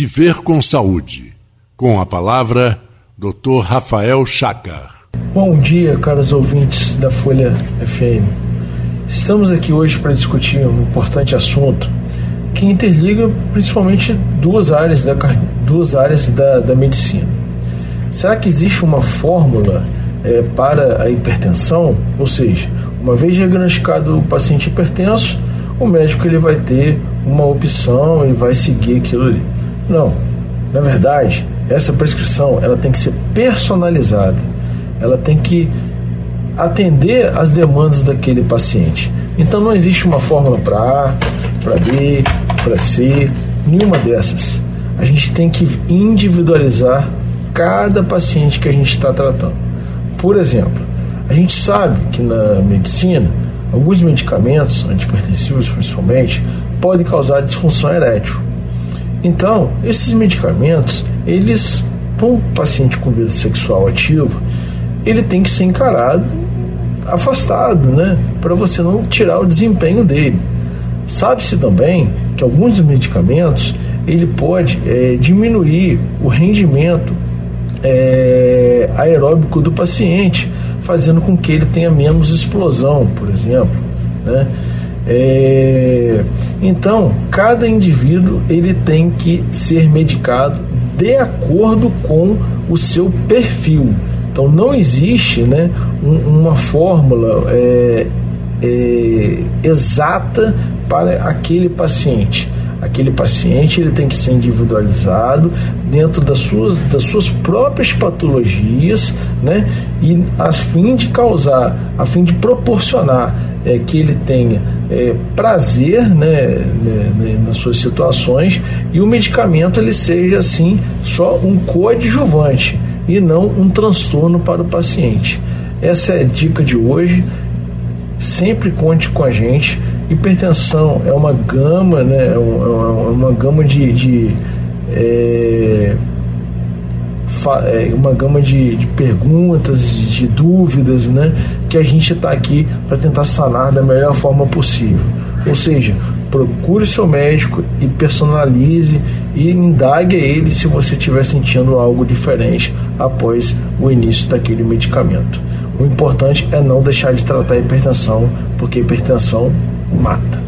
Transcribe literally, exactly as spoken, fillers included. Viver com Saúde. Com a palavra, doutor Rafael Chacar. Bom dia, caros ouvintes da Folha F M. Estamos aqui hoje para discutir um importante assunto que interliga principalmente duas áreas da, duas áreas da, da medicina. Será que existe uma fórmula é, para a hipertensão? Ou seja, uma vez diagnosticado o paciente hipertenso, o médico ele vai ter uma opção e vai seguir aquilo ali. Não, na verdade, essa prescrição ela tem que ser personalizada, ela tem que atender às demandas daquele paciente. Então não existe uma fórmula para A, para B, para C, nenhuma dessas. A gente tem que individualizar cada paciente que a gente está tratando. Por exemplo, a gente sabe que na medicina, alguns medicamentos, antipertensivos principalmente, podem causar disfunção erétil. Então, esses medicamentos, eles, para um paciente com vida sexual ativa, ele tem que ser encarado, afastado, né? Para você não tirar o desempenho dele. Sabe-se também que alguns medicamentos, ele pode é, diminuir o rendimento é, aeróbico do paciente, fazendo com que ele tenha menos explosão, por exemplo, né? É, então, cada indivíduo ele tem que ser medicado de acordo com o seu perfil. Então, não existe, né, um, uma fórmula é, é, exata para aquele paciente. Aquele paciente ele tem que ser individualizado dentro das suas, das suas próprias patologias, né, e a fim de causar, a fim de proporcionar é, que ele tenha é, prazer, né, né, nas suas situações, e o medicamento ele seja, assim, só um coadjuvante e não um transtorno para o paciente. Essa é a dica de hoje. Sempre conte com a gente. Hipertensão é uma gama, né, é uma gama de, de é, uma gama de, de perguntas, de, de dúvidas, né, que a gente está aqui para tentar sanar da melhor forma possível. Ou seja, procure seu médico e personalize e indague a ele se você estiver sentindo algo diferente após o início daquele medicamento. O importante é não deixar de tratar a hipertensão, porque a hipertensão mata.